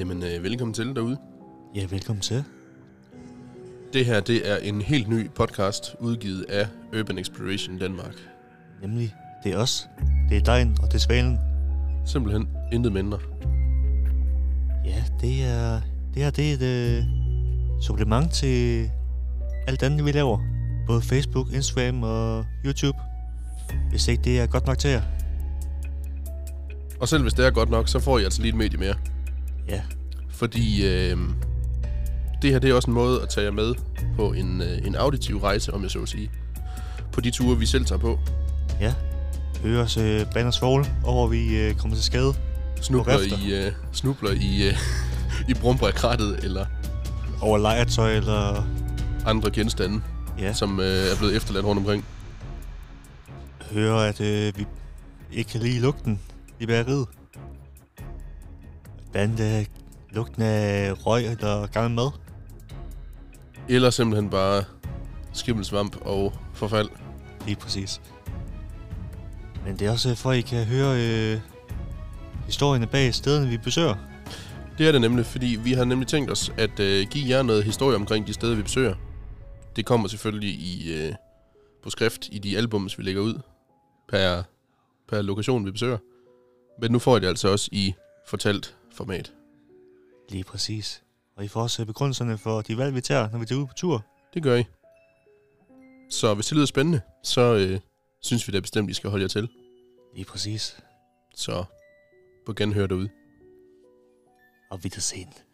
Jamen, velkommen til derude. Ja, velkommen til. Det her, det er en helt ny podcast, udgivet af Urban Exploration Danmark. Nemlig, det er os, det er dejen, og det er svalen. Simpelthen intet mindre. Ja, det er et supplement til alt andet, vi laver. Både Facebook, Instagram og YouTube. Hvis ikke det er godt nok til jer. Og selv hvis det er godt nok, så får I altså lige et medie mere. Ja. Fordi det her, det er også en måde at tage jer med på en auditiv rejse, om jeg så vil sige. På de ture, vi selv tager på. Ja. Høre os bande svogle over, vi kommer til skade. Snubler i i brumper af krattet, eller over legetøj, eller andre genstande, ja, som er blevet efterladt rundt omkring. Høre, at vi ikke kan lide lugten i bageriet. Blandt lugten af røg eller gammel mad. Eller simpelthen bare skimmelsvamp og forfald. Lige præcis. Men det er også for, at I kan høre historierne bag stederne, vi besøger. Det er det nemlig, fordi vi har nemlig tænkt os at give jer noget historie omkring de steder, vi besøger. Det kommer selvfølgelig på skrift i de albums, vi lægger ud per lokation, vi besøger. Men nu får I det altså også i fortalt format. Lige præcis. Og I får også begrundelserne for de valg, vi tager, når vi tager ud på tur. Det gør I. Så hvis det lyder spændende, så synes vi da bestemt, I skal holde jer til. Lige præcis. Så på genhør derude. Auf Wiedersehen.